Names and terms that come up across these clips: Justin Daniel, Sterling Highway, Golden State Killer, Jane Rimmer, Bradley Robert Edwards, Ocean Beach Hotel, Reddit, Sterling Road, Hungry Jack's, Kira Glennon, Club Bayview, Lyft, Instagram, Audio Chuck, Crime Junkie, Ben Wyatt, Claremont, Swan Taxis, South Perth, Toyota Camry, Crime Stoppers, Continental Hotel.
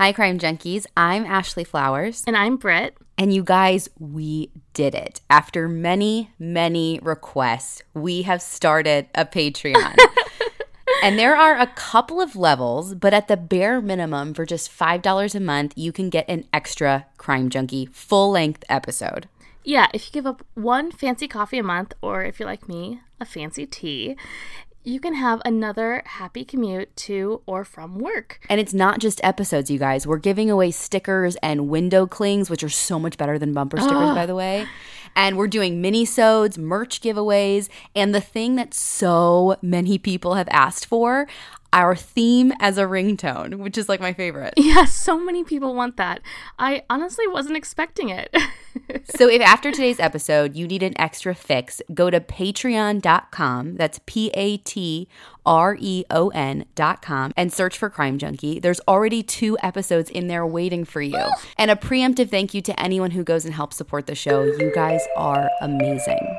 Hi, Crime Junkies. I'm Ashley Flowers. And I'm Britt. And you guys, we did it. After many, many requests, we have started a Patreon. And there are a couple of levels, but at the bare minimum, for just $5 a month, you can get an extra Crime Junkie full-length episode. Yeah, if you give up one fancy coffee a month, or if you're like me, a fancy tea, you can have another happy commute to or from work. And it's not just episodes, you guys. We're giving away stickers and window clings, which are so much better than bumper stickers, by the way. And we're doing minisodes, merch giveaways, and the thing that so many people have asked for, our theme as a ringtone, which is like my favorite. Yeah, so many people want that. I honestly wasn't expecting it. So if after today's episode you need an extra fix, go to patreon.com, that's Patreon.com, and search for Crime Junkie. There's already 2 episodes in there waiting for you. And a preemptive thank you to anyone who goes and helps support the show. You guys are amazing.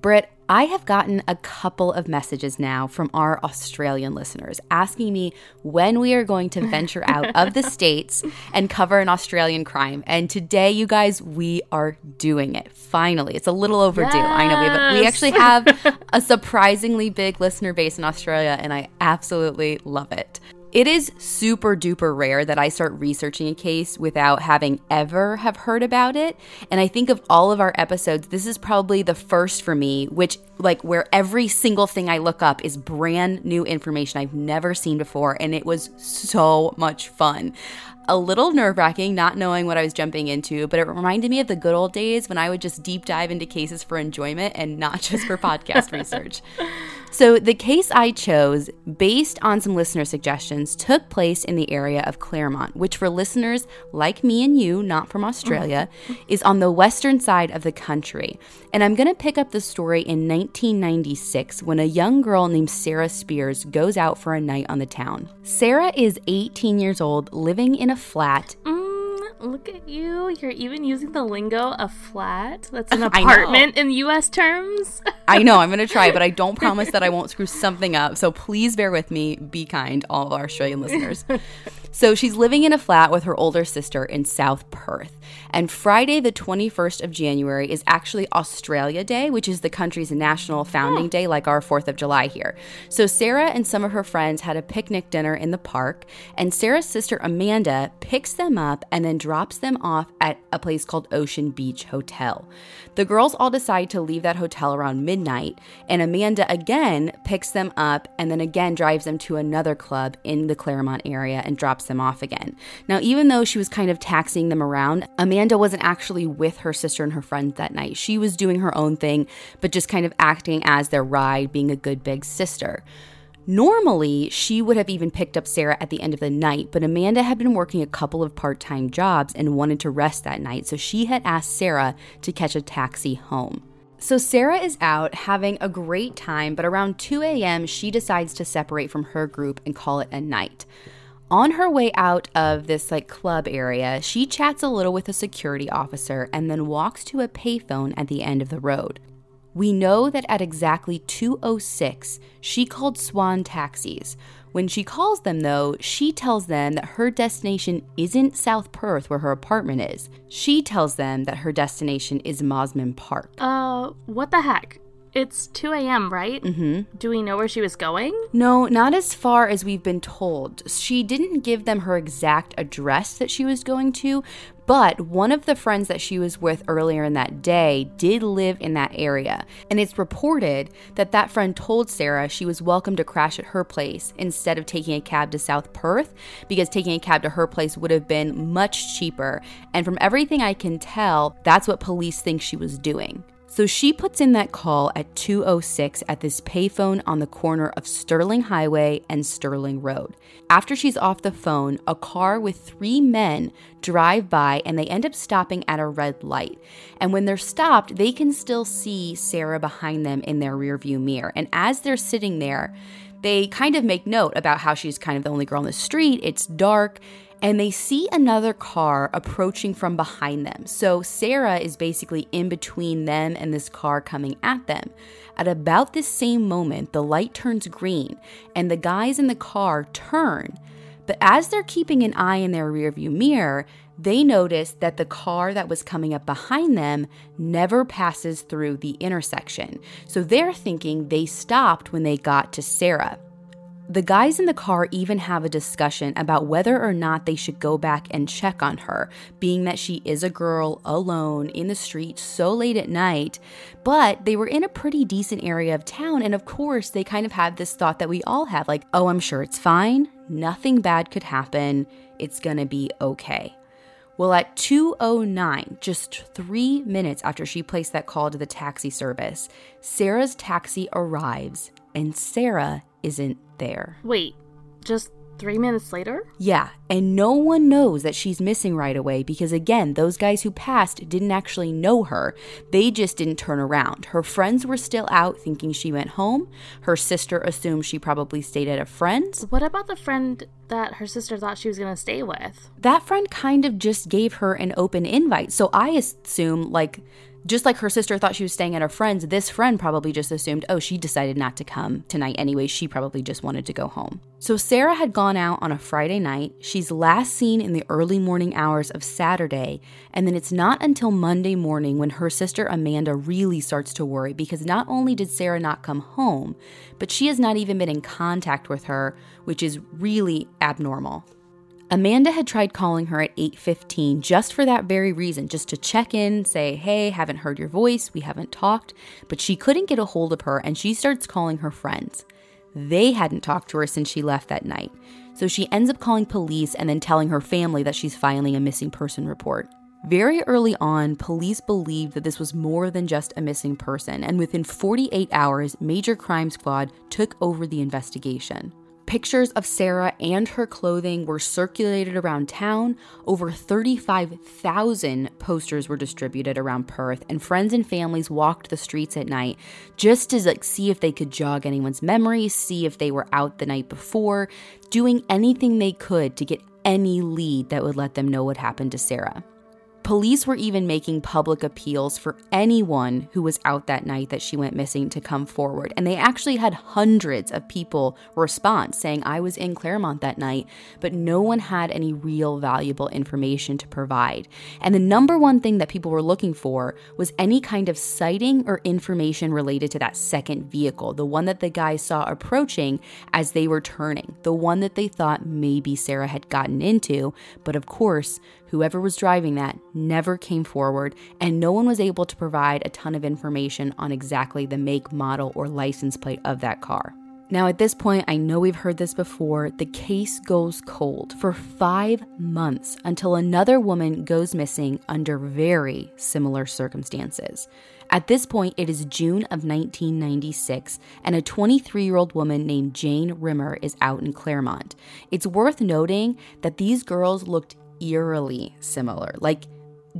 Britt, I have gotten a couple of messages now from our Australian listeners asking me when we are going to venture out of the States and cover an Australian crime. And today, you guys, we are doing it. Finally. It's a little overdue. Yes. I know. We actually have a surprisingly big listener base in Australia, and I absolutely love it. It is super duper rare that I start researching a case without having ever have heard about it. And I think of all of our episodes, this is probably the first for me, which like where every single thing I look up is brand new information I've never seen before. And it was so much fun. A little nerve-wracking not knowing what I was jumping into, but it reminded me of the good old days when I would just deep dive into cases for enjoyment and not just for podcast research. So the case I chose, based on some listener suggestions, took place in the area of Claremont, which for listeners like me and you, not from Australia, is on the western side of the country. And I'm going to pick up the story in 1996 when a young girl named Sarah Spears goes out for a night on the town. Sarah is 18 years old, living in a flat. Look at you. You're even using the lingo of flat. That's an apartment in U.S. terms. I know. I'm going to try, but I don't promise that I won't screw something up. So please bear with me. Be kind, all of our Australian listeners. So she's living in a flat with her older sister in South Perth. And Friday, the 21st of January, is actually Australia Day, which is the country's national founding day, like our 4th of July here. So Sarah and some of her friends had a picnic dinner in the park, and Sarah's sister Amanda picks them up and then drops them off at a place called Ocean Beach Hotel. The girls all decide to leave that hotel around midnight, and Amanda again picks them up and then again drives them to another club in the Claremont area and drops them off again. Now, even though she was kind of taxiing them around, Amanda wasn't actually with her sister and her friends that night. She was doing her own thing, but just kind of acting as their ride, being a good big sister. Normally, she would have even picked up Sarah at the end of the night, but Amanda had been working a couple of part-time jobs and wanted to rest that night, so she had asked Sarah to catch a taxi home. So Sarah is out having a great time, but around 2 a.m., she decides to separate from her group and call it a night. On her way out of this like club area, she chats a little with a security officer and then walks to a payphone at the end of the road. We know that at exactly 2:06, she called Swan Taxis. When she calls them, though, she tells them that her destination isn't South Perth where her apartment is. She tells them that her destination is Mosman Park. What the heck? It's 2 a.m., right? Mm-hmm. Do we know where she was going? No, not as far as we've been told. She didn't give them her exact address that she was going to, but one of the friends that she was with earlier in that day did live in that area. And it's reported that that friend told Sarah she was welcome to crash at her place instead of taking a cab to South Perth, because taking a cab to her place would have been much cheaper. And from everything I can tell, that's what police think she was doing. So she puts in that call at 2:06 at this payphone on the corner of Sterling Highway and Sterling Road. After she's off the phone, a car with three men drive by and they end up stopping at a red light. And when they're stopped, they can still see Sarah behind them in their rearview mirror. And as they're sitting there, they kind of make note about how she's kind of the only girl on the street. It's dark. And they see another car approaching from behind them. So Sarah is basically in between them and this car coming at them. At about this same moment, the light turns green and the guys in the car turn. But as they're keeping an eye in their rearview mirror, they notice that the car that was coming up behind them never passes through the intersection. So they're thinking they stopped when they got to Sarah. The guys in the car even have a discussion about whether or not they should go back and check on her, being that she is a girl alone in the street so late at night, but they were in a pretty decent area of town, and of course they kind of have this thought that we all have, like, oh, I'm sure it's fine, nothing bad could happen, it's gonna be okay. Well, at 2:09, just 3 minutes after she placed that call to the taxi service, Sarah's taxi arrives, and Sarah isn't there. Wait, just 3 minutes later? Yeah, and no one knows that she's missing right away because, again, those guys who passed didn't actually know her. They just didn't turn around. Her friends were still out thinking she went home. Her sister assumed she probably stayed at a friend's. What about the friend that her sister thought she was going to stay with? That friend kind of just gave her an open invite, so I assume, like, just like her sister thought she was staying at her friend's, this friend probably just assumed, oh, she decided not to come tonight anyway. She probably just wanted to go home. So Sarah had gone out on a Friday night. She's last seen in the early morning hours of Saturday. And then it's not until Monday morning when her sister Amanda really starts to worry because not only did Sarah not come home, but she has not even been in contact with her, which is really abnormal. Amanda had tried calling her at 8:15 just for that very reason, just to check in, say, hey, haven't heard your voice, we haven't talked, but she couldn't get a hold of her and she starts calling her friends. They hadn't talked to her since she left that night. So she ends up calling police and then telling her family that she's filing a missing person report. Very early on, police believed that this was more than just a missing person, and within 48 hours, Major Crime Squad took over the investigation. Pictures of Sarah and her clothing were circulated around town. Over 35,000 posters were distributed around Perth, and friends and families walked the streets at night just to see if they could jog anyone's memory, see if they were out the night before, doing anything they could to get any lead that would let them know what happened to Sarah. Police were even making public appeals for anyone who was out that night that she went missing to come forward. And they actually had hundreds of people respond saying, I was in Claremont that night, but no one had any real valuable information to provide. And the number one thing that people were looking for was any kind of sighting or information related to that second vehicle, the one that the guy saw approaching as they were turning, the one that they thought maybe Sarah had gotten into. But of course, whoever was driving that never came forward, and no one was able to provide a ton of information on exactly the make, model, or license plate of that car. Now, at this point, I know we've heard this before, the case goes cold for 5 months until another woman goes missing under very similar circumstances. At this point, it is June of 1996, and a 23-year-old woman named Jane Rimmer is out in Claremont. It's worth noting that these girls looked eerily similar. Like,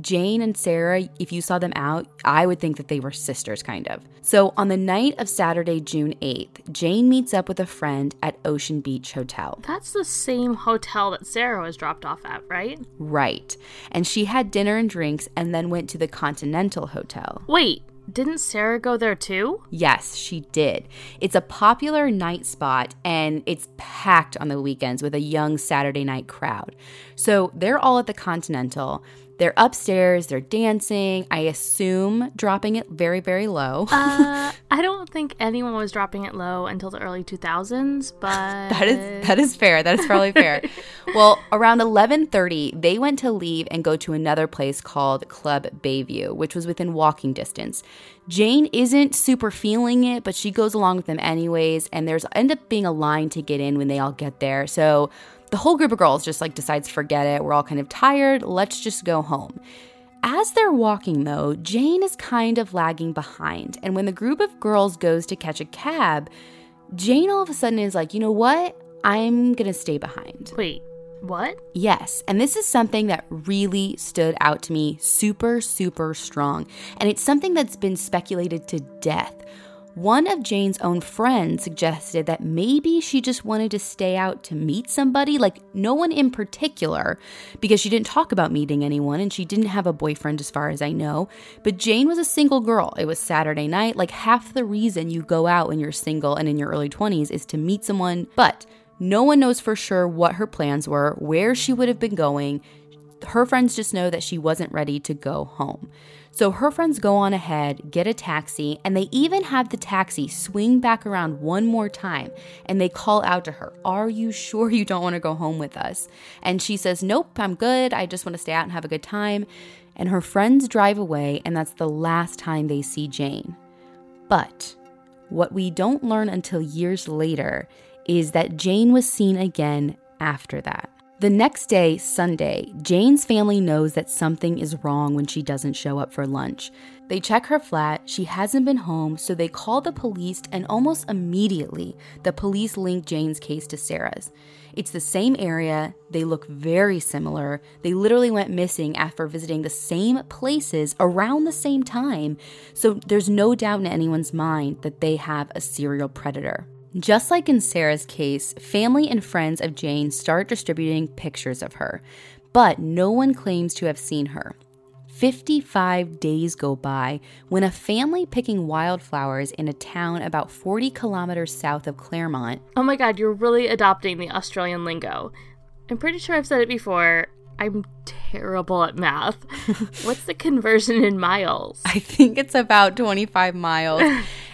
Jane and Sarah, if you saw them out, I would think that they were sisters, kind of. So on the night of Saturday, June 8th, Jane meets up with a friend at Ocean Beach Hotel. That's the same hotel that Sarah was dropped off at, right? Right. And she had dinner and drinks and then went to the Continental Hotel. Wait, didn't Sarah go there too? Yes, she did. It's a popular night spot, and it's packed on the weekends with a young Saturday night crowd. So they're all at the Continental. They're upstairs, they're dancing, I assume dropping it very, very low. I don't think anyone was dropping it low until the early 2000s, but... that is fair. That is probably fair. Well, around 11:30, they went to leave and go to another place called Club Bayview, which was within walking distance. Jane isn't super feeling it, but she goes along with them anyways, and there's end up being a line to get in when they all get there, so... The whole group of girls just decides, forget it. We're all kind of tired. Let's just go home. As they're walking, though, Jane is kind of lagging behind, and when the group of girls goes to catch a cab, Jane all of a sudden is like, you know what? I'm going to stay behind. Wait, what? Yes, and this is something that really stood out to me super, super strong, and it's something that's been speculated to death. One of Jane's own friends suggested that maybe she just wanted to stay out to meet somebody, like no one in particular, because she didn't talk about meeting anyone and she didn't have a boyfriend as far as I know. But Jane was a single girl. It was Saturday night. Like half the reason you go out when you're single and in your early 20s is to meet someone. But no one knows for sure what her plans were, where she would have been going. Her friends just know that she wasn't ready to go home. So her friends go on ahead, get a taxi, and they even have the taxi swing back around one more time, and they call out to her, "Are you sure you don't want to go home with us?" And she says, "Nope, I'm good. I just want to stay out and have a good time." And her friends drive away, and that's the last time they see Jane. But what we don't learn until years later is that Jane was seen again after that. The next day, Sunday, Jane's family knows that something is wrong when she doesn't show up for lunch. They check her flat, she hasn't been home, so they call the police, and almost immediately, the police link Jane's case to Sarah's. It's the same area, they look very similar, they literally went missing after visiting the same places around the same time, so there's no doubt in anyone's mind that they have a serial predator. Just like in Sarah's case, family and friends of Jane start distributing pictures of her, but no one claims to have seen her. 55 days go by when a family picking wildflowers in a town about 40 kilometers south of Claremont. Oh my god, you're really adopting the Australian lingo. I'm pretty sure I've said it before. I'm terrible at math. What's the conversion in miles? I think it's about 25 miles.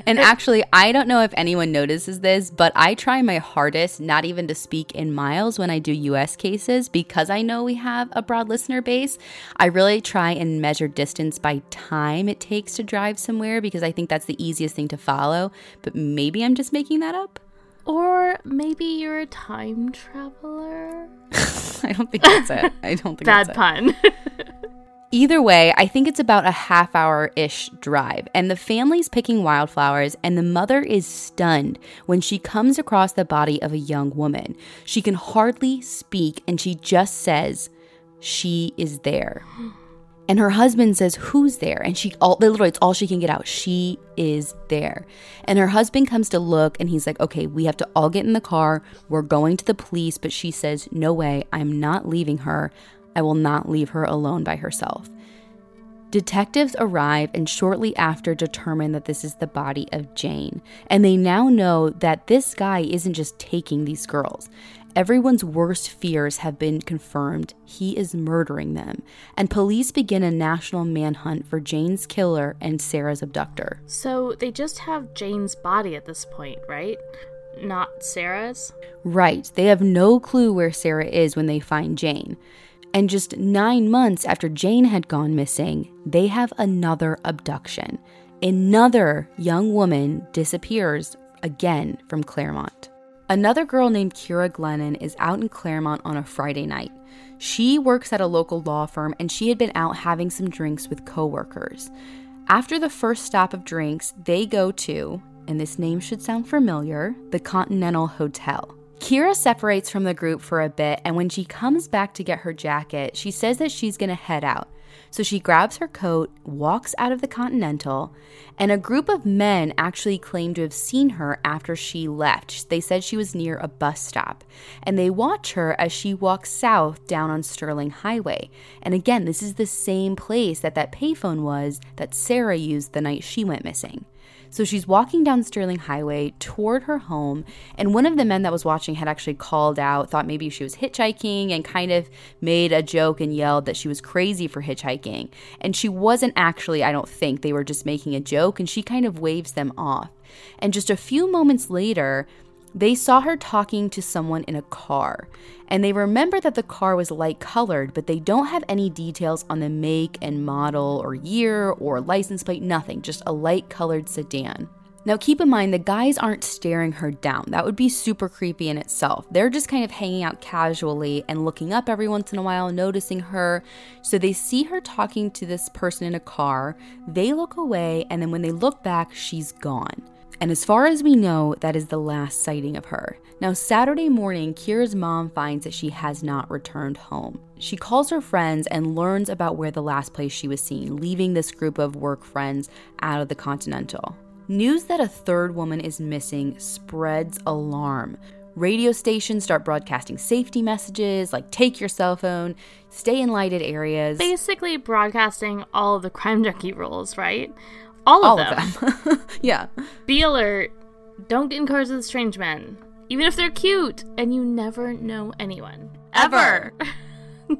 And actually, I don't know if anyone notices this, but I try my hardest not even to speak in miles when I do U.S. cases because I know we have a broad listener base. I really try and measure distance by time it takes to drive somewhere because I think that's the easiest thing to follow. But maybe I'm just making that up. Or maybe you're a time traveler. I don't think that's it. I don't think that's it. Bad pun. Either way, I think it's about a half hour-ish drive, and the family's picking wildflowers, and the mother is stunned when she comes across the body of a young woman. She can hardly speak, and she just says, "She is there." And her husband says, "Who's there?" And literally, it's all she can get out. "She is there." And her husband comes to look, and he's like, "Okay, we have to all get in the car. We're going to the police." But she says, "No way, I'm not leaving her. I will not leave her alone by herself." Detectives arrive and shortly after determine that this is the body of Jane. And they now know that this guy isn't just taking these girls. Everyone's worst fears have been confirmed. He is murdering them. And police begin a national manhunt for Jane's killer and Sarah's abductor. So they just have Jane's body at this point, right? Not Sarah's? Right. They have no clue where Sarah is when they find Jane. And just 9 months after Jane had gone missing, they have another abduction. Another young woman disappears again from Claremont. Another girl named Kira Glennon is out in Claremont on a Friday night. She works at a local law firm, and she had been out having some drinks with coworkers. After the first stop of drinks, they go to, and this name should sound familiar, the Continental Hotel. Kira separates from the group for a bit, and when she comes back to get her jacket, she says that she's going to head out. So she grabs her coat, walks out of the Continental, and a group of men actually claim to have seen her after she left. They said she was near a bus stop, and they watch her as she walks south down on Sterling Highway. And again, this is the same place that payphone was that Sarah used the night she went missing. So she's walking down Sterling Highway toward her home, and one of the men that was watching had actually called out, thought maybe she was hitchhiking, and kind of made a joke and yelled that she was crazy for hitchhiking. And she wasn't actually, I don't think. They were just making a joke, and she kind of waves them off. And just a few moments later, they saw her talking to someone in a car, and they remember that the car was light-colored, but they don't have any details on the make and model or year or license plate, nothing, just a light-colored sedan. Now keep in mind, the guys aren't staring her down. That would be super creepy in itself. They're just kind of hanging out casually and looking up every once in a while, noticing her. So they see her talking to this person in a car. They look away, and then when they look back, she's gone. And as far as we know, that is the last sighting of her. Now, Saturday morning, Kira's mom finds that she has not returned home. She calls her friends and learns about where the last place she was seen, leaving this group of work friends out of the Continental. News that a third woman is missing spreads alarm. Radio stations start broadcasting safety messages like take your cell phone, stay in lighted areas. Basically broadcasting all of the Crime Junkie rules, right? All of them. Yeah. Be alert. Don't get in cars with strange men. Even if they're cute. And you never know anyone. Ever.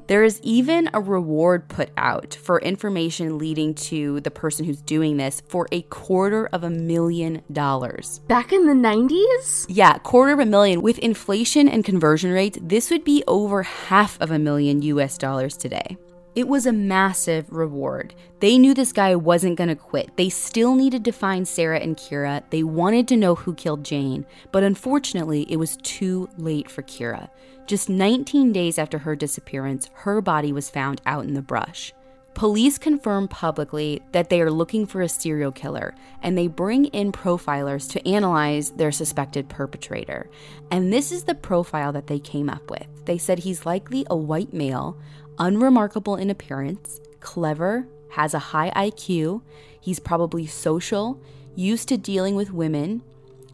There is even a reward put out for information leading to the person who's doing this for $250,000. Back in the 90s? Yeah, $250,000. With inflation and conversion rates, this would be over $500,000 today. It was a massive reward. They knew this guy wasn't going to quit. They still needed to find Sarah and Kira. They wanted to know who killed Jane, but unfortunately, it was too late for Kira. Just 19 days after her disappearance, her body was found out in the brush. Police confirm publicly that they are looking for a serial killer, and they bring in profilers to analyze their suspected perpetrator. And this is the profile that they came up with. They said he's likely a white male, unremarkable in appearance, clever, has a high IQ, he's probably social, used to dealing with women,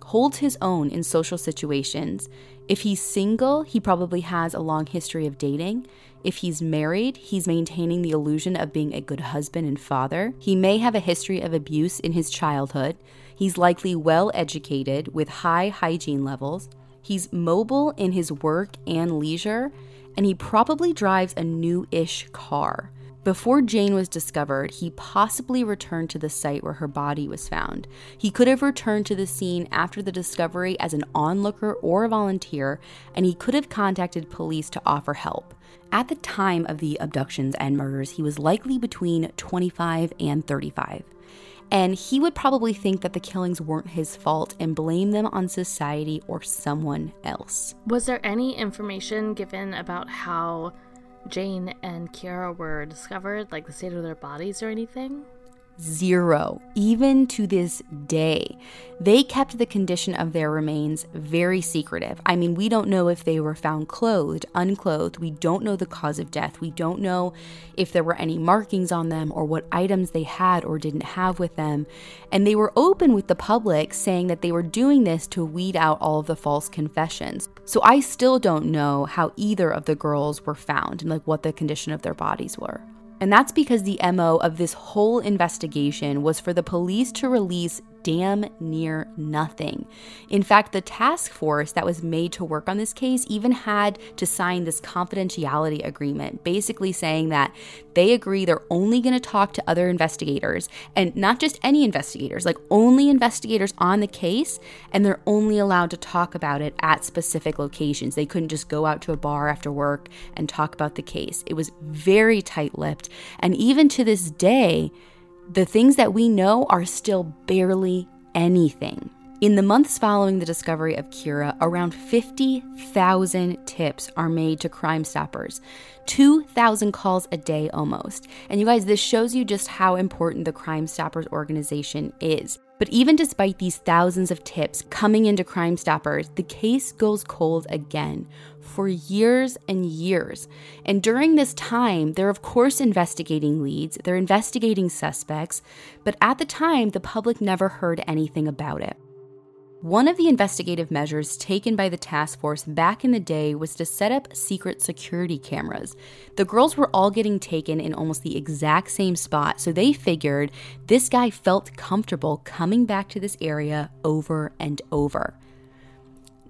holds his own in social situations. If he's single, he probably has a long history of dating. If he's married, he's maintaining the illusion of being a good husband and father. He may have a history of abuse in his childhood. He's likely well-educated with high hygiene levels. He's mobile in his work and leisure, and he probably drives a new-ish car. Before Jane was discovered, he possibly returned to the site where her body was found. He could have returned to the scene after the discovery as an onlooker or a volunteer, and he could have contacted police to offer help. At the time of the abductions and murders, he was likely between 25 and 35. And he would probably think that the killings weren't his fault and blame them on society or someone else. Was there any information given about how Jane and Kira were discovered, like the state of their bodies or anything? Zero. Even to this day. They kept the condition of their remains very secretive. I mean, we don't know if they were found clothed, unclothed. We don't know the cause of death. We don't know if there were any markings on them or what items they had or didn't have with them. And they were open with the public, saying that they were doing this to weed out all of the false confessions. So I still don't know how either of the girls were found and like what the condition of their bodies were. And that's because the MO of this whole investigation was for the police to release damn near nothing. In fact, the task force that was made to work on this case even had to sign this confidentiality agreement, basically saying that they agree they're only going to talk to other investigators, and not just any investigators, like only investigators on the case, and they're only allowed to talk about it at specific locations. They couldn't just go out to a bar after work and talk about the case. It was very tight-lipped, and even to this day, the things that we know are still barely anything. In the months following the discovery of Kira, around 50,000 tips are made to Crime Stoppers, 2,000 calls a day almost. And you guys, this shows you just how important the Crime Stoppers organization is. But even despite these thousands of tips coming into Crime Stoppers, the case goes cold again for years and years. And during this time, they're of course investigating leads, they're investigating suspects, but at the time, the public never heard anything about it. One of the investigative measures taken by the task force back in the day was to set up secret security cameras. The girls were all getting taken in almost the exact same spot, so they figured this guy felt comfortable coming back to this area over and over.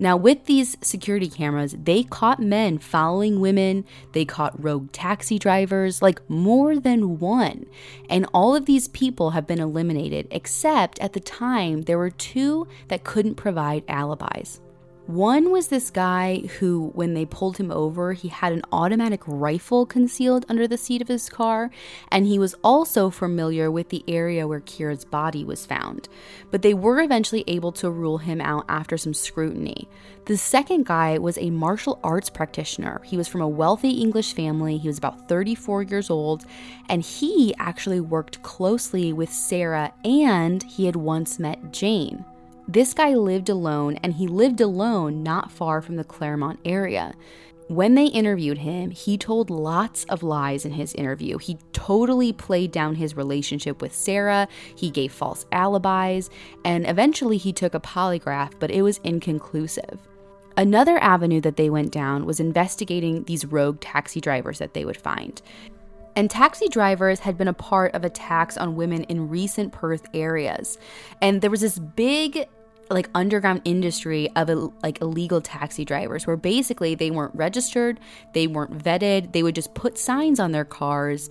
Now, with these security cameras, they caught men following women, they caught rogue taxi drivers, like more than one. And all of these people have been eliminated, except at the time, there were two that couldn't provide alibis. One was this guy who, when they pulled him over, he had an automatic rifle concealed under the seat of his car, and he was also familiar with the area where Kira's body was found. But they were eventually able to rule him out after some scrutiny. The second guy was a martial arts practitioner. He was from a wealthy English family. He was about 34 years old, and he actually worked closely with Sarah, and he had once met Jane. This guy lived alone, and he lived alone not far from the Claremont area. When they interviewed him, he told lots of lies in his interview. He totally played down his relationship with Sarah, he gave false alibis, and eventually he took a polygraph, but it was inconclusive. Another avenue that they went down was investigating these rogue taxi drivers that they would find. And taxi drivers had been a part of attacks on women in recent Perth areas. And there was this big underground industry of illegal taxi drivers, where basically they weren't registered, they weren't vetted, they would just put signs on their cars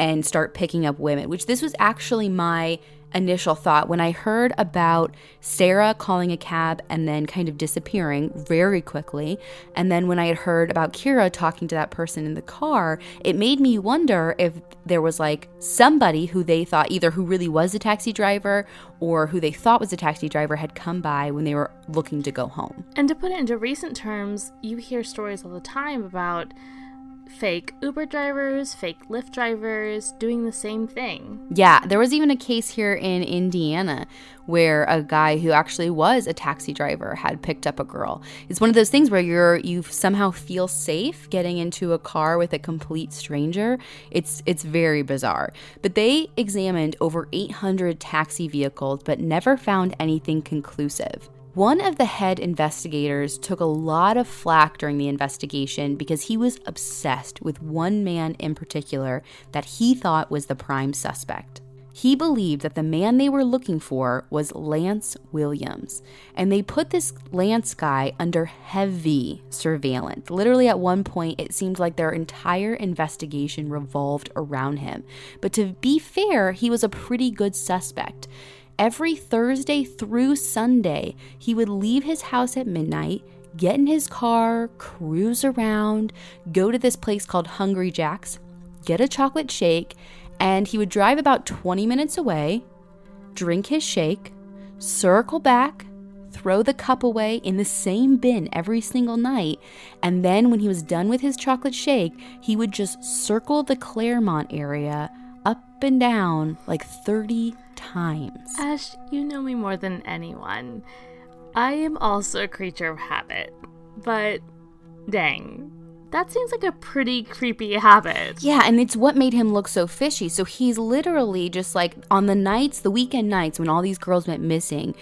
and start picking up women, which this was actually my initial thought when I heard about Sarah calling a cab and then kind of disappearing very quickly. And then when I had heard about Kira talking to that person in the car, it made me wonder if there was somebody who they thought either who really was a taxi driver or who they thought was a taxi driver had come by when they were looking to go home. And to put it into recent terms, you hear stories all the time about fake Uber drivers, fake Lyft drivers doing the same thing. Yeah, there was even a case here in Indiana where a guy who actually was a taxi driver had picked up a girl. It's one of those things where you somehow feel safe getting into a car with a complete stranger. It's very bizarre. But they examined over 800 taxi vehicles but never found anything conclusive. One of the head investigators took a lot of flack during the investigation because he was obsessed with one man in particular that he thought was the prime suspect. He believed that the man they were looking for was Lance Williams, and they put this Lance guy under heavy surveillance. Literally at one point, it seemed like their entire investigation revolved around him. But to be fair, he was a pretty good suspect. Every Thursday through Sunday, he would leave his house at midnight, get in his car, cruise around, go to this place called Hungry Jack's, get a chocolate shake, and he would drive about 20 minutes away, drink his shake, circle back, throw the cup away in the same bin every single night, and then when he was done with his chocolate shake, he would just circle the Claremont area up and down 30 times. Ash, you know me more than anyone. I am also a creature of habit, but dang, that seems like a pretty creepy habit. Yeah, and it's what made him look so fishy. So he's literally just on the weekend nights when all these girls went missing,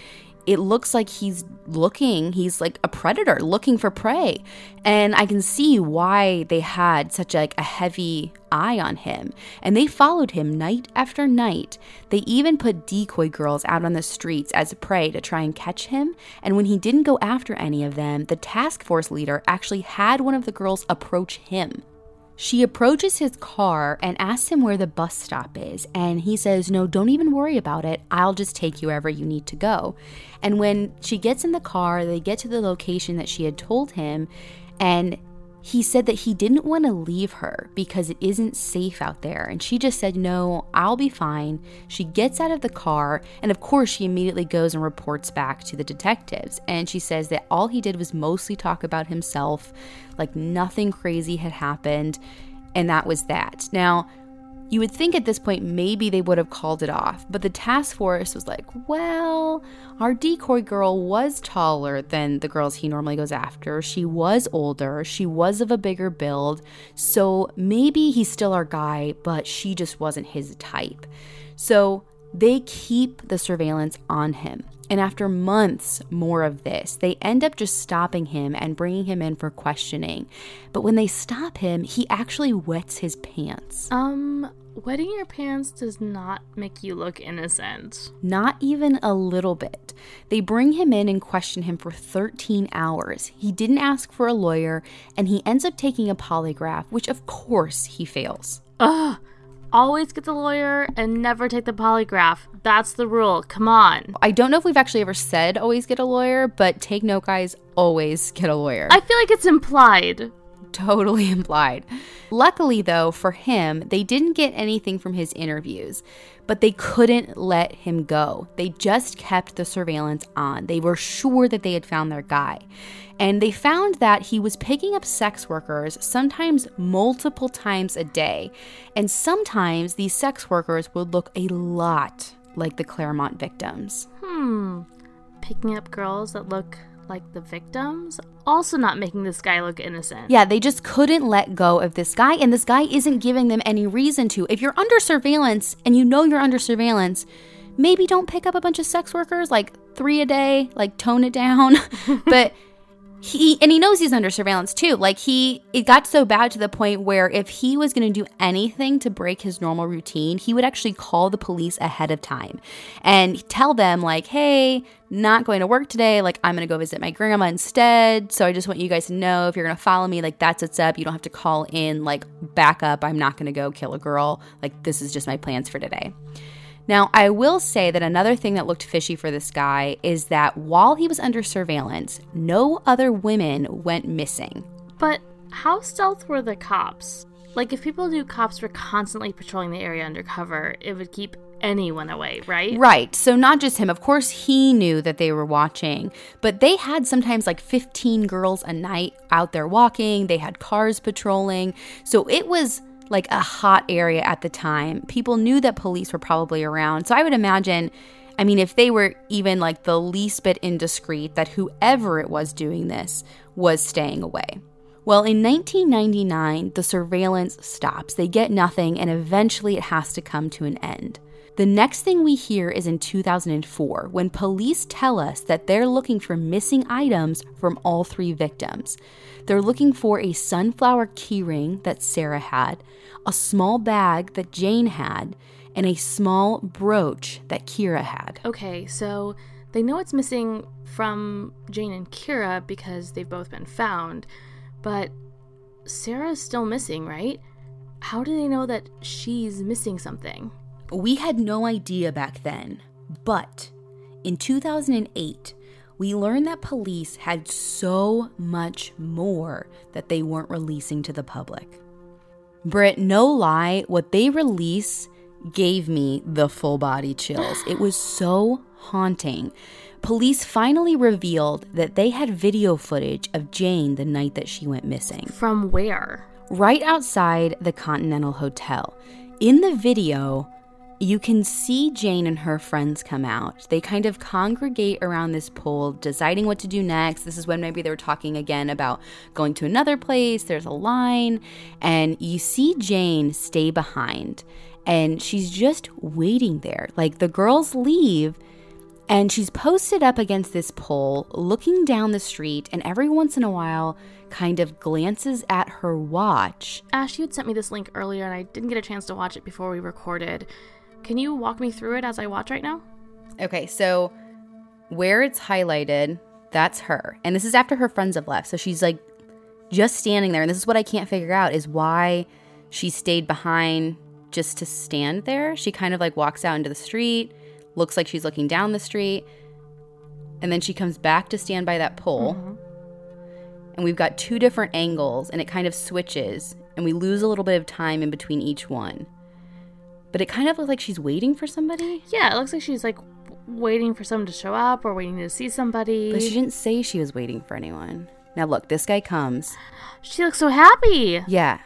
it looks like he's like a predator looking for prey. And I can see why they had such a heavy eye on him. And they followed him night after night. They even put decoy girls out on the streets as prey to try and catch him. And when he didn't go after any of them, the task force leader actually had one of the girls approach him. She approaches his car and asks him where the bus stop is, and he says, "No, don't even worry about it. I'll just take you wherever you need to go." And when she gets in the car, they get to the location that she had told him, and he said that he didn't want to leave her because it isn't safe out there. And she just said, "No, I'll be fine." She gets out of the car, and of course she immediately goes and reports back to the detectives. And she says that all he did was mostly talk about himself, nothing crazy had happened, and that was that. Now, you would think at this point maybe they would have called it off, but the task force was well, our decoy girl was taller than the girls he normally goes after. She was older. She was of a bigger build. So maybe he's still our guy, but she just wasn't his type. So they keep the surveillance on him. And after months more of this, they end up just stopping him and bringing him in for questioning. But when they stop him, he actually wets his pants. Wetting your pants does not make you look innocent. Not even a little bit. They bring him in and question him for 13 hours. He didn't ask for a lawyer, and he ends up taking a polygraph, which of course he fails. Ugh. Always get the lawyer and never take the polygraph. That's the rule. Come on. I don't know if we've actually ever said always get a lawyer, but take note, guys, always get a lawyer. I feel like it's implied. Totally implied. Luckily, though, for him, they didn't get anything from his interviews, but they couldn't let him go. They just kept the surveillance on. They were sure that they had found their guy. And they found that he was picking up sex workers sometimes multiple times a day. And sometimes these sex workers would look a lot like the Claremont victims. Picking up girls that look like the victims? Also not making this guy look innocent. Yeah, they just couldn't let go of this guy, and this guy isn't giving them any reason to. If you're under surveillance and you know you're under surveillance, maybe don't pick up a bunch of sex workers, like 3 a day, like tone it down. But he knows he's under surveillance too. Like it got so bad to the point where if he was going to do anything to break his normal routine, he would actually call the police ahead of time and tell them like, hey, not going to work today. Like, I'm going to go visit my grandma instead. So I just want you guys to know if you're going to follow me, like, that's what's up. You don't have to call in, like, back up. I'm not going to go kill a girl. Like, this is just my plans for today. Now, I will say that another thing that looked fishy for this guy is that while he was under surveillance, no other women went missing. But how stealth were the cops? Like, if people knew cops were constantly patrolling the area undercover, it would keep anyone away, right? Right. So not just him. Of course, he knew that they were watching, but they had sometimes like 15 girls a night out there walking. They had cars patrolling. So it was like a hot area at the time. People knew that police were probably around. So I would imagine, I mean, if they were even like the least bit indiscreet, that whoever it was doing this was staying away. Well, in 1999, the surveillance stops. They get nothing, and eventually it has to come to an end. The next thing we hear is in 2004, when police tell us that they're looking for missing items from all three victims. They're looking for a sunflower keyring that Sarah had, a small bag that Jane had, and a small brooch that Kira had. Okay, so they know it's missing from Jane and Kira because they've both been found, but Sarah's still missing, right? How do they know that she's missing something? We had no idea back then, but in 2008, we learned that police had so much more that they weren't releasing to the public. Britt, no lie, what they release gave me the full body chills. It was so haunting. Police finally revealed that they had video footage of Jane the night that she went missing. From where? Right outside the Continental Hotel. In the video, you can see Jane and her friends come out. They kind of congregate around this pool, deciding what to do next. This is when maybe they were talking again about going to another place. There's a line. And you see Jane stay behind. And she's just waiting there. Like, the girls leave. And she's posted up against this pole, looking down the street, and every once in a while kind of glances at her watch. Ash, you had sent me this link earlier, and I didn't get a chance to watch it before we recorded. Can you walk me through it as I watch right now? Okay, so where it's highlighted, that's her. And this is after her friends have left. So she's like just standing there. And this is what I can't figure out is why she stayed behind just to stand there. She kind of like walks out into the street, looks like she's looking down the street. And then she comes back to stand by that pole. Mm-hmm. And we've got two different angles and it kind of switches. And we lose a little bit of time in between each one. But it kind of looks like she's waiting for somebody. Yeah, it looks like she's like waiting for someone to show up or waiting to see somebody. But she didn't say she was waiting for anyone. Now look, this guy comes. She looks so happy. Yeah.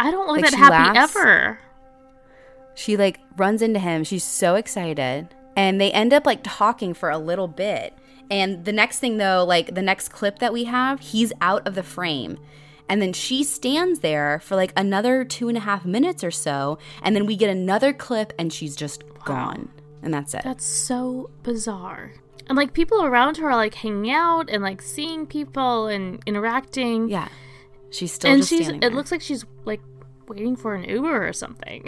I don't look like that happy ever. She like runs into him. She's so excited. And they end up like talking for a little bit. And the next thing though, like the next clip that we have, he's out of the frame. And then she stands there for like another 2.5 minutes or so. And then we get another clip and she's just gone. And that's it. That's so bizarre. And like people around her are like hanging out and like seeing people and interacting. Yeah. She's still and just she's, standing there. It looks like she's like waiting for an Uber or something.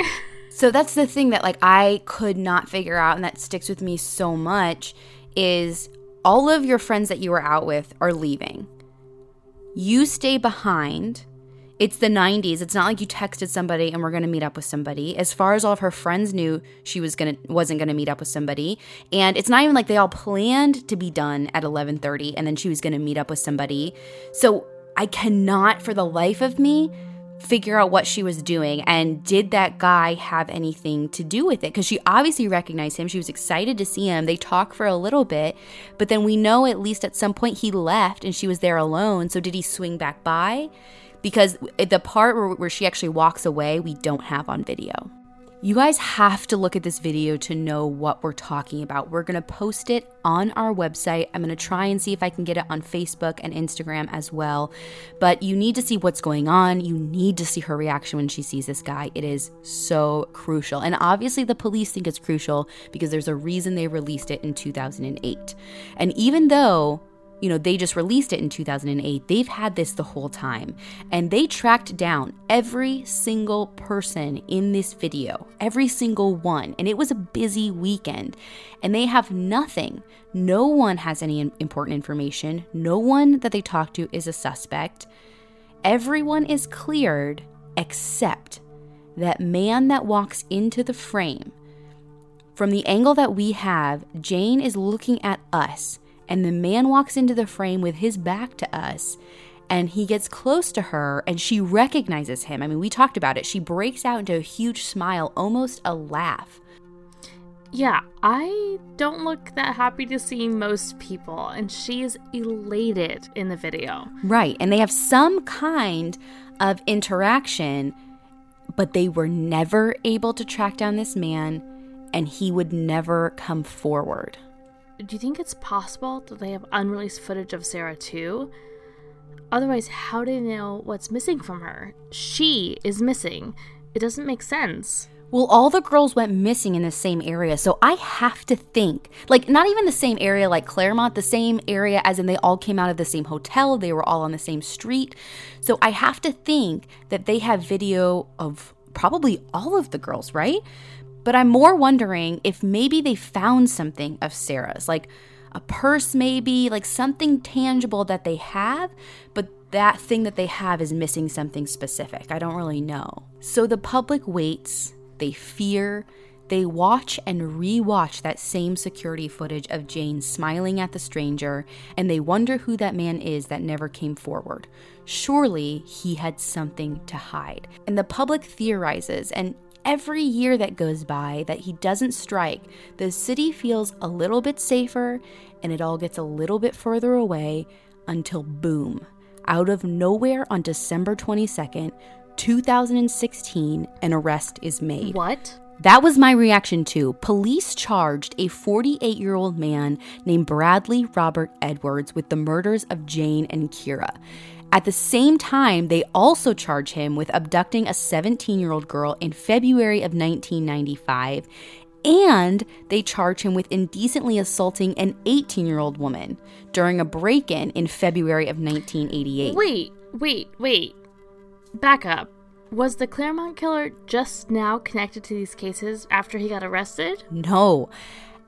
So that's the thing that like I could not figure out and that sticks with me so much is all of your friends that you were out with are leaving. You stay behind. It's the 90s. It's not like you texted somebody and we're going to meet up with somebody. As far as all of her friends knew, she wasn't going to meet up with somebody. And it's not even like they all planned to be done at 11:30 and then she was going to meet up with somebody. So I cannot for the life of me figure out what she was doing, and did that guy have anything to do with it? Because she obviously recognized him. She was excited to see him. They talked for a little bit, but then we know at least at some point he left and she was there alone. So did he swing back by? Because the part where she actually walks away, we don't have on video. You guys have to look at this video to know what we're talking about. We're going to post it on our website. I'm going to try and see if I can get it on Facebook and Instagram as well. But you need to see what's going on. You need to see her reaction when she sees this guy. It is so crucial. And obviously the police think it's crucial because there's a reason they released it in 2008. And even though, you know, they just released it in 2008. They've had this the whole time. And they tracked down every single person in this video, every single one. And it was a busy weekend. And they have nothing. No one has any important information. No one that they talk to is a suspect. Everyone is cleared except that man that walks into the frame. From the angle that we have, Jane is looking at us. And the man walks into the frame with his back to us, and he gets close to her, and she recognizes him. I mean, we talked about it. She breaks out into a huge smile, almost a laugh. Yeah, I don't look that happy to see most people, and she's elated in the video. Right, and they have some kind of interaction, but they were never able to track down this man, and he would never come forward. Do you think it's possible that they have unreleased footage of Sarah too? Otherwise, how do they know what's missing from her? She is missing. It doesn't make sense. Well, all the girls went missing in the same area, so I have to think. Like, not even the same area like Claremont, the same area as in they all came out of the same hotel. They were all on the same street. So I have to think that they have video of probably all of the girls, right? But I'm more wondering if maybe they found something of Sarah's, like a purse maybe, like something tangible that they have, but that thing that they have is missing something specific. I don't really know. So the public waits, they fear, they watch and re-watch that same security footage of Jane smiling at the stranger, and they wonder who that man is that never came forward. Surely he had something to hide. And the public theorizes, and every year that goes by that he doesn't strike, the city feels a little bit safer and it all gets a little bit further away until boom, out of nowhere on December 22nd, 2016, an arrest is made. What? That was my reaction too. Police charged a 48-year-old man named Bradley Robert Edwards with the murders of Jane and Kira. At the same time, they also charge him with abducting a 17-year-old girl in February of 1995, and they charge him with indecently assaulting an 18-year-old woman during a break-in in February of 1988. Wait. Back up. Was the Claremont killer just now connected to these cases after he got arrested? No.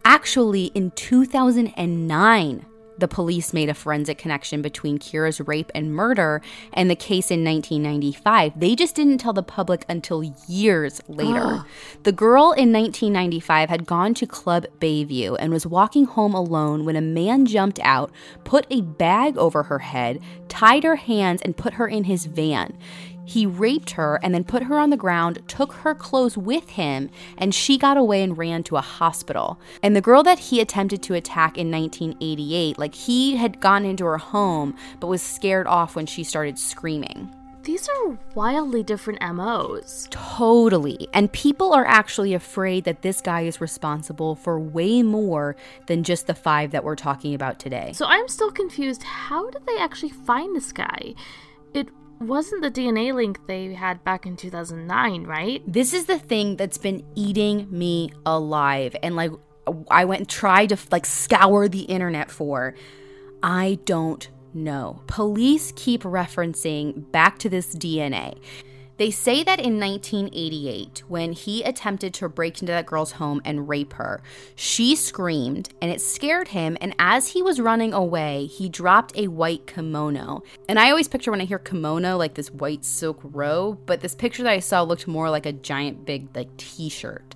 Actually, in 2009... the police made a forensic connection between Kira's rape and murder and the case in 1995. They just didn't tell the public until years later. Ugh. The girl in 1995 had gone to Club Bayview and was walking home alone when a man jumped out, put a bag over her head, tied her hands, and put her in his van. He raped her and then put her on the ground, took her clothes with him, and she got away and ran to a hospital. And the girl that he attempted to attack in 1988, like he had gone into her home, but was scared off when she started screaming. These are wildly different MOs. Totally. And people are actually afraid that this guy is responsible for way more than just the five that we're talking about today. So I'm still confused. How did they actually find this guy? Wasn't the DNA link they had back in 2009, right? This is the thing that's been eating me alive. And like, I went and tried to like scour the internet for. I don't know. Police keep referencing back to this DNA. They say that in 1988, when he attempted to break into that girl's home and rape her, she screamed and it scared him. And as he was running away, he dropped a white kimono. And I always picture when I hear kimono, like this white silk robe, but this picture that I saw looked more like a giant big like t-shirt.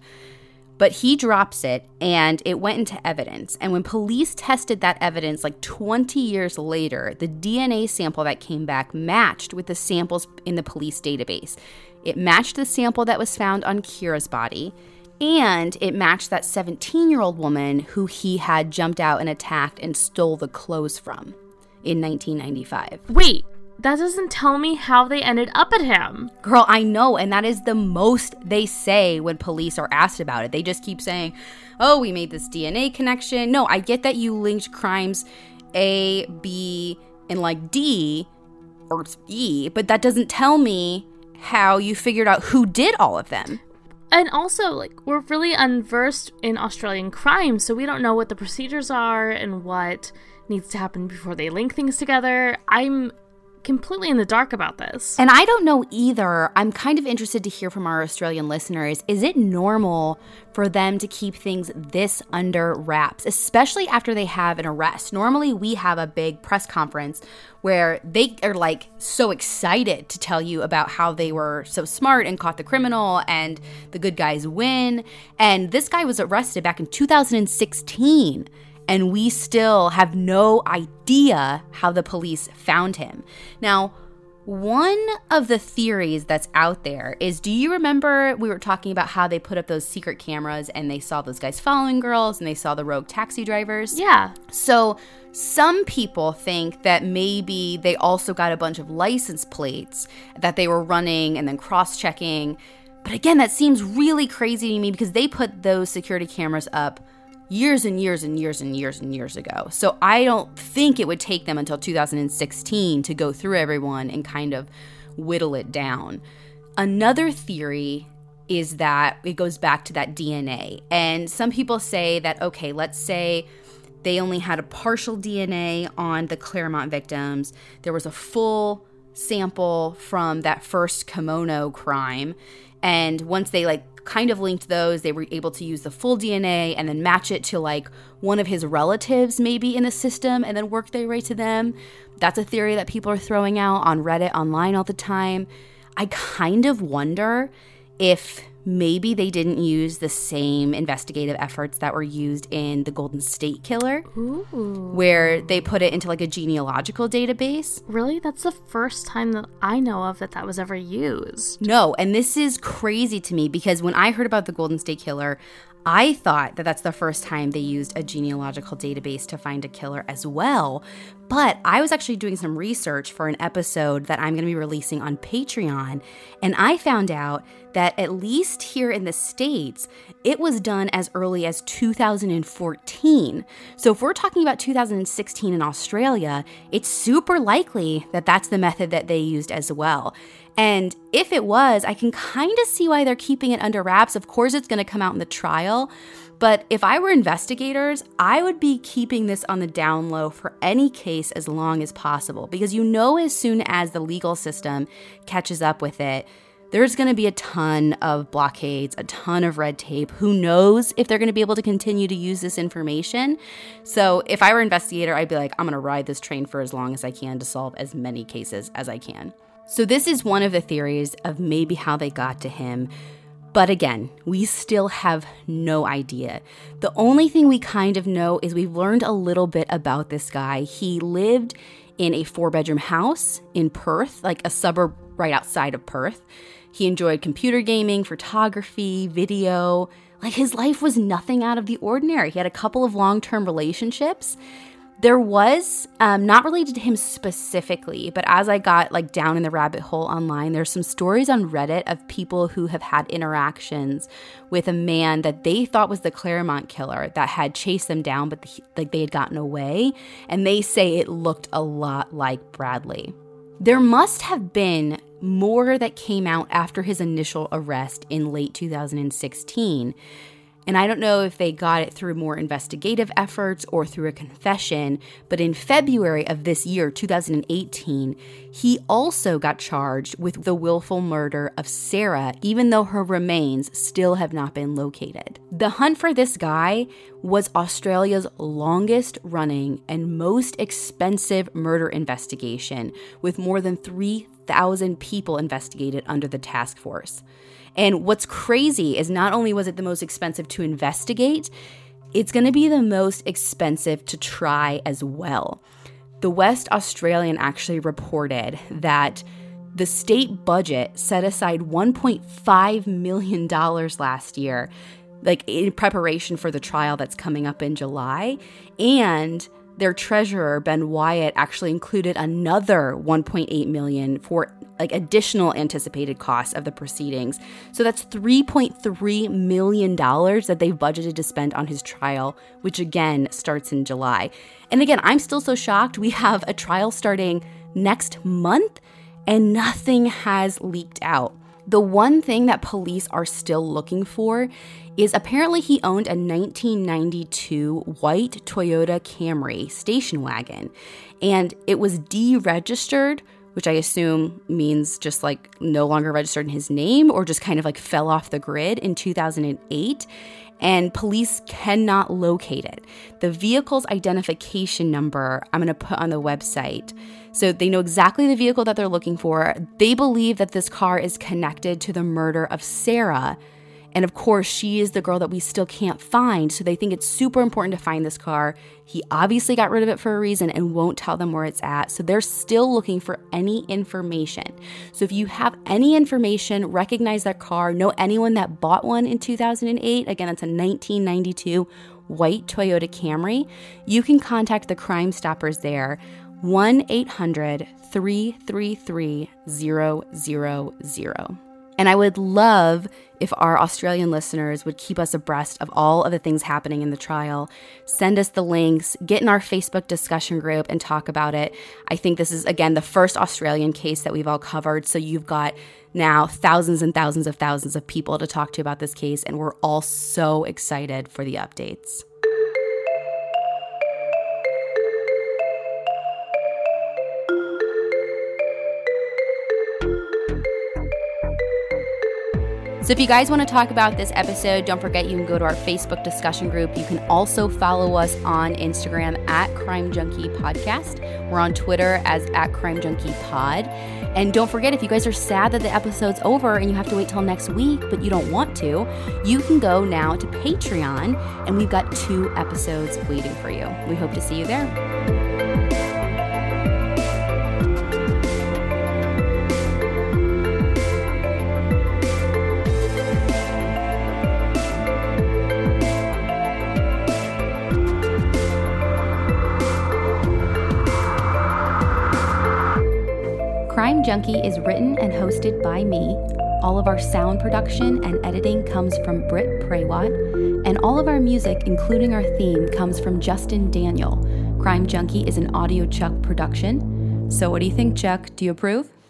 But he drops it and it went into evidence. And when police tested that evidence like 20 years later, the DNA sample that came back matched with the samples in the police database. It matched the sample that was found on Kira's body, and it matched that 17-year-old woman who he had jumped out and attacked and stole the clothes from in 1995. Wait. That doesn't tell me how they ended up at him. Girl, I know, and that is the most they say when police are asked about it. They just keep saying, oh, we made this DNA connection. No, I get that you linked crimes A, B, and like D, or E, but that doesn't tell me how you figured out who did all of them. And also, like, we're really unversed in Australian crime, so we don't know what the procedures are and what needs to happen before they link things together. I'm completely in the dark about this. And I don't know either. I'm kind of interested to hear from our Australian listeners. Is it normal for them to keep things this under wraps, especially after they have an arrest? Normally we have a big press conference where they are like so excited to tell you about how they were so smart and caught the criminal and the good guys win. And this guy was arrested back in 2016. And we still have no idea how the police found him. Now, one of the theories that's out there is, do you remember we were talking about how they put up those secret cameras and they saw those guys following girls and they saw the rogue taxi drivers? Yeah. So some people think that maybe they also got a bunch of license plates that they were running and then cross-checking. But again, that seems really crazy to me because they put those security cameras up years and years and years and years and years ago. So I don't think it would take them until 2016 to go through everyone and kind of whittle it down. Another theory is that it goes back to that DNA. And some people say that, okay, let's say they only had a partial DNA on the Claremont victims. There was a full sample from that first kimono crime. And once they like kind of linked those, they were able to use the full DNA and then match it to like one of his relatives maybe in the system and then work their way to them. That's a theory that people are throwing out on Reddit online all the time. I kind of wonder if maybe they didn't use the same investigative efforts that were used in the Golden State Killer. Ooh. Where they put it into like a genealogical database. Really? That's the first time that I know of that that was ever used. No, and this is crazy to me because when I heard about the Golden State Killer, I thought that that's the first time they used a genealogical database to find a killer as well. But I was actually doing some research for an episode that I'm going to be releasing on Patreon, and I found out that at least here in the States, it was done as early as 2014. So if we're talking about 2016 in Australia, it's super likely that that's the method that they used as well. And if it was, I can kind of see why they're keeping it under wraps. Of course, it's going to come out in the trial. But if I were investigators, I would be keeping this on the down low for any case as long as possible. Because you know, as soon as the legal system catches up with it, there's going to be a ton of blockades, a ton of red tape. Who knows if they're going to be able to continue to use this information. So if I were an investigator, I'd be like, I'm going to ride this train for as long as I can to solve as many cases as I can. So this is one of the theories of maybe how they got to him. But again, we still have no idea. The only thing we kind of know is we've learned a little bit about this guy. He lived in a 4-bedroom house in Perth, like a suburb right outside of Perth. He enjoyed computer gaming, photography, video. Like his life was nothing out of the ordinary. He had a couple of long-term relationships. There was, not related to him specifically, but as I got like down in the rabbit hole online, there's some stories on Reddit of people who have had interactions with a man that they thought was the Claremont killer that had chased them down, but they had gotten away. And they say it looked a lot like Bradley. There must have been more that came out after his initial arrest in late 2016. And I don't know if they got it through more investigative efforts or through a confession, but in February of this year, 2018, he also got charged with the willful murder of Sarah, even though her remains still have not been located. The hunt for this guy was Australia's longest running and most expensive murder investigation, with more than 3,000 people investigated under the task force. And what's crazy is not only was it the most expensive to investigate, it's going to be the most expensive to try as well. The West Australian actually reported that the state budget set aside $1.5 million last year, like in preparation for the trial that's coming up in July. And their treasurer, Ben Wyatt, actually included another $1.8 million for like additional anticipated costs of the proceedings. So that's $3.3 million that they've budgeted to spend on his trial, which again starts in July. And again, I'm still so shocked. We have a trial starting next month and nothing has leaked out. The one thing that police are still looking for is apparently he owned a 1992 white Toyota Camry station wagon, and it was deregistered, which I assume means just like no longer registered in his name or just kind of like fell off the grid in 2008, and police cannot locate it. The vehicle's identification number I'm going to put on the website. So they know exactly the vehicle that they're looking for. They believe that this car is connected to the murder of Sarah. And of course, she is the girl that we still can't find. So they think it's super important to find this car. He obviously got rid of it for a reason and won't tell them where it's at. So they're still looking for any information. So if you have any information, recognize that car, know anyone that bought one in 2008. Again, that's a 1992 white Toyota Camry. You can contact the Crime Stoppers there. 1-800-333-000. And I would love if our Australian listeners would keep us abreast of all of the things happening in the trial. Send us the links, get in our Facebook discussion group and talk about it. I think this is, again, the first Australian case that we've all covered. So you've got now thousands and thousands of people to talk to about this case. And we're all so excited for the updates. So if you guys want to talk about this episode, don't forget you can go to our Facebook discussion group. You can also follow us on Instagram at Crime Junkie Podcast. We're on Twitter as at Crime Junkie Pod. And don't forget, if you guys are sad that the episode's over and you have to wait till next week, but you don't want to, you can go now to Patreon and we've got 2 episodes waiting for you. We hope to see you there. Crime Junkie is written and hosted by me. All of our sound production and editing comes from Britt Praywatt, and all of our music, including our theme, comes from Justin Daniel. Crime Junkie is an Audio Chuck production. So what do you think, Chuck? Do you approve?